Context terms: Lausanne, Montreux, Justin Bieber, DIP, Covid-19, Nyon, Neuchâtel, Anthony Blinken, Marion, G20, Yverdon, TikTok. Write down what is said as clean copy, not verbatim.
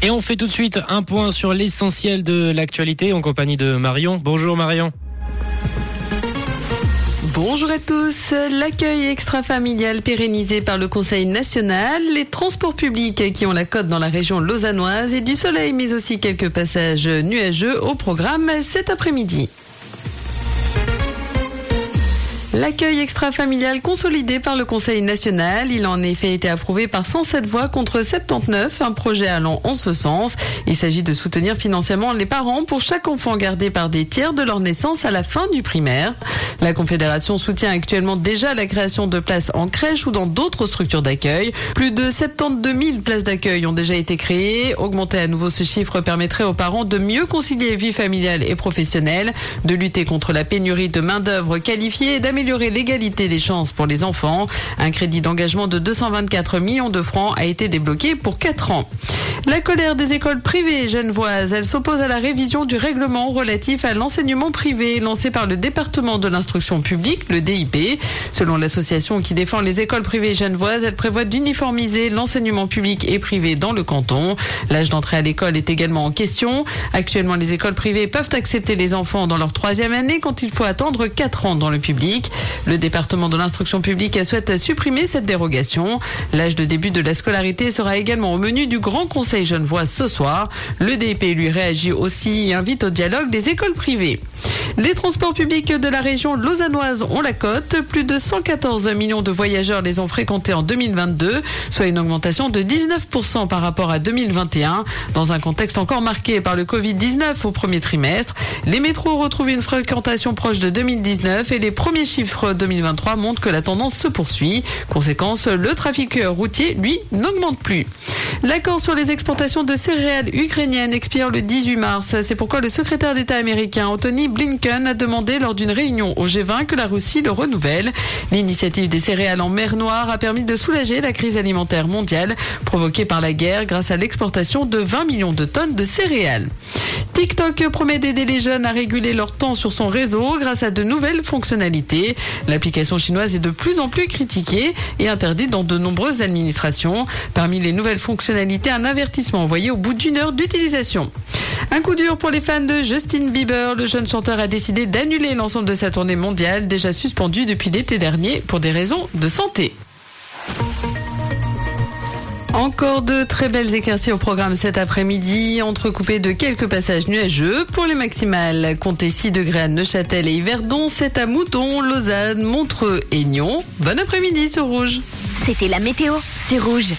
Et on fait tout de suite un point sur l'essentiel de l'actualité en compagnie de Marion. Bonjour Marion. Bonjour à tous. L'accueil extra-familial pérennisé par le Conseil national, les transports publics qui ont la cote dans la région lausannoise et du soleil, mais aussi quelques passages nuageux au programme cet après-midi. L'accueil extra-familial consolidé par le Conseil national, il a en effet été approuvé par 107 voix contre 79, un projet allant en ce sens. Il s'agit de soutenir financièrement les parents pour chaque enfant gardé par des tiers de leur naissance à la fin du primaire. La Confédération soutient actuellement déjà la création de places en crèche ou dans d'autres structures d'accueil. Plus de 72 000 places d'accueil ont déjà été créées. Augmenter à nouveau ce chiffre permettrait aux parents de mieux concilier vie familiale et professionnelle, de lutter contre la pénurie de main-d'œuvre qualifiée et d'améliorer l'égalité des chances pour les enfants. Un crédit d'engagement de 224 millions de francs a été débloqué pour 4 ans. La colère des écoles privées genevoises, elle s'oppose à la révision du règlement relatif à l'enseignement privé lancé par le département de l'instruction publique, le DIP. Selon l'association qui défend les écoles privées genevoises, elle prévoit d'uniformiser l'enseignement public et privé dans le canton. L'âge d'entrée à l'école est également en question. Actuellement, les écoles privées peuvent accepter les enfants dans leur 3e année quand il faut attendre 4 ans dans le public. Le département de l'instruction publique souhaite supprimer cette dérogation. L'âge de début de la scolarité sera également au menu du Grand Conseil genevois ce soir. Le DIP lui réagit aussi et invite au dialogue des écoles privées. Les transports publics de la région lausannoise ont la cote. Plus de 114 millions de voyageurs les ont fréquentés en 2022, soit une augmentation de 19% par rapport à 2021. Dans un contexte encore marqué par le Covid-19 au premier trimestre, les métros retrouvent une fréquentation proche de 2019 et les premiers chiffres 2023 montrent que la tendance se poursuit. Conséquence, le trafic routier, lui, n'augmente plus. L'accord sur les exportations de céréales ukrainiennes expire le 18 mars. C'est pourquoi le secrétaire d'État américain Anthony Blinken a demandé lors d'une réunion au G20 que la Russie le renouvelle. L'initiative des céréales en mer Noire a permis de soulager la crise alimentaire mondiale provoquée par la guerre grâce à l'exportation de 20 millions de tonnes de céréales. TikTok promet d'aider les jeunes à réguler leur temps sur son réseau grâce à de nouvelles fonctionnalités. L'application chinoise est de plus en plus critiquée et interdite dans de nombreuses administrations. Parmi les nouvelles fonctionnalités, un avertissement envoyé au bout d'une heure d'utilisation. Un coup dur pour les fans de Justin Bieber. Le jeune chanteur a décidé d'annuler l'ensemble de sa tournée mondiale, déjà suspendue depuis l'été dernier pour des raisons de santé. Encore de très belles éclaircies au programme cet après-midi, entrecoupées de quelques passages nuageux. Pour les maximales, comptez 6 degrés à Neuchâtel et Yverdon, 7 à Mouton, Lausanne, Montreux et Nyon. Bon après-midi sur Rouge. C'était la météo, c'est Rouge.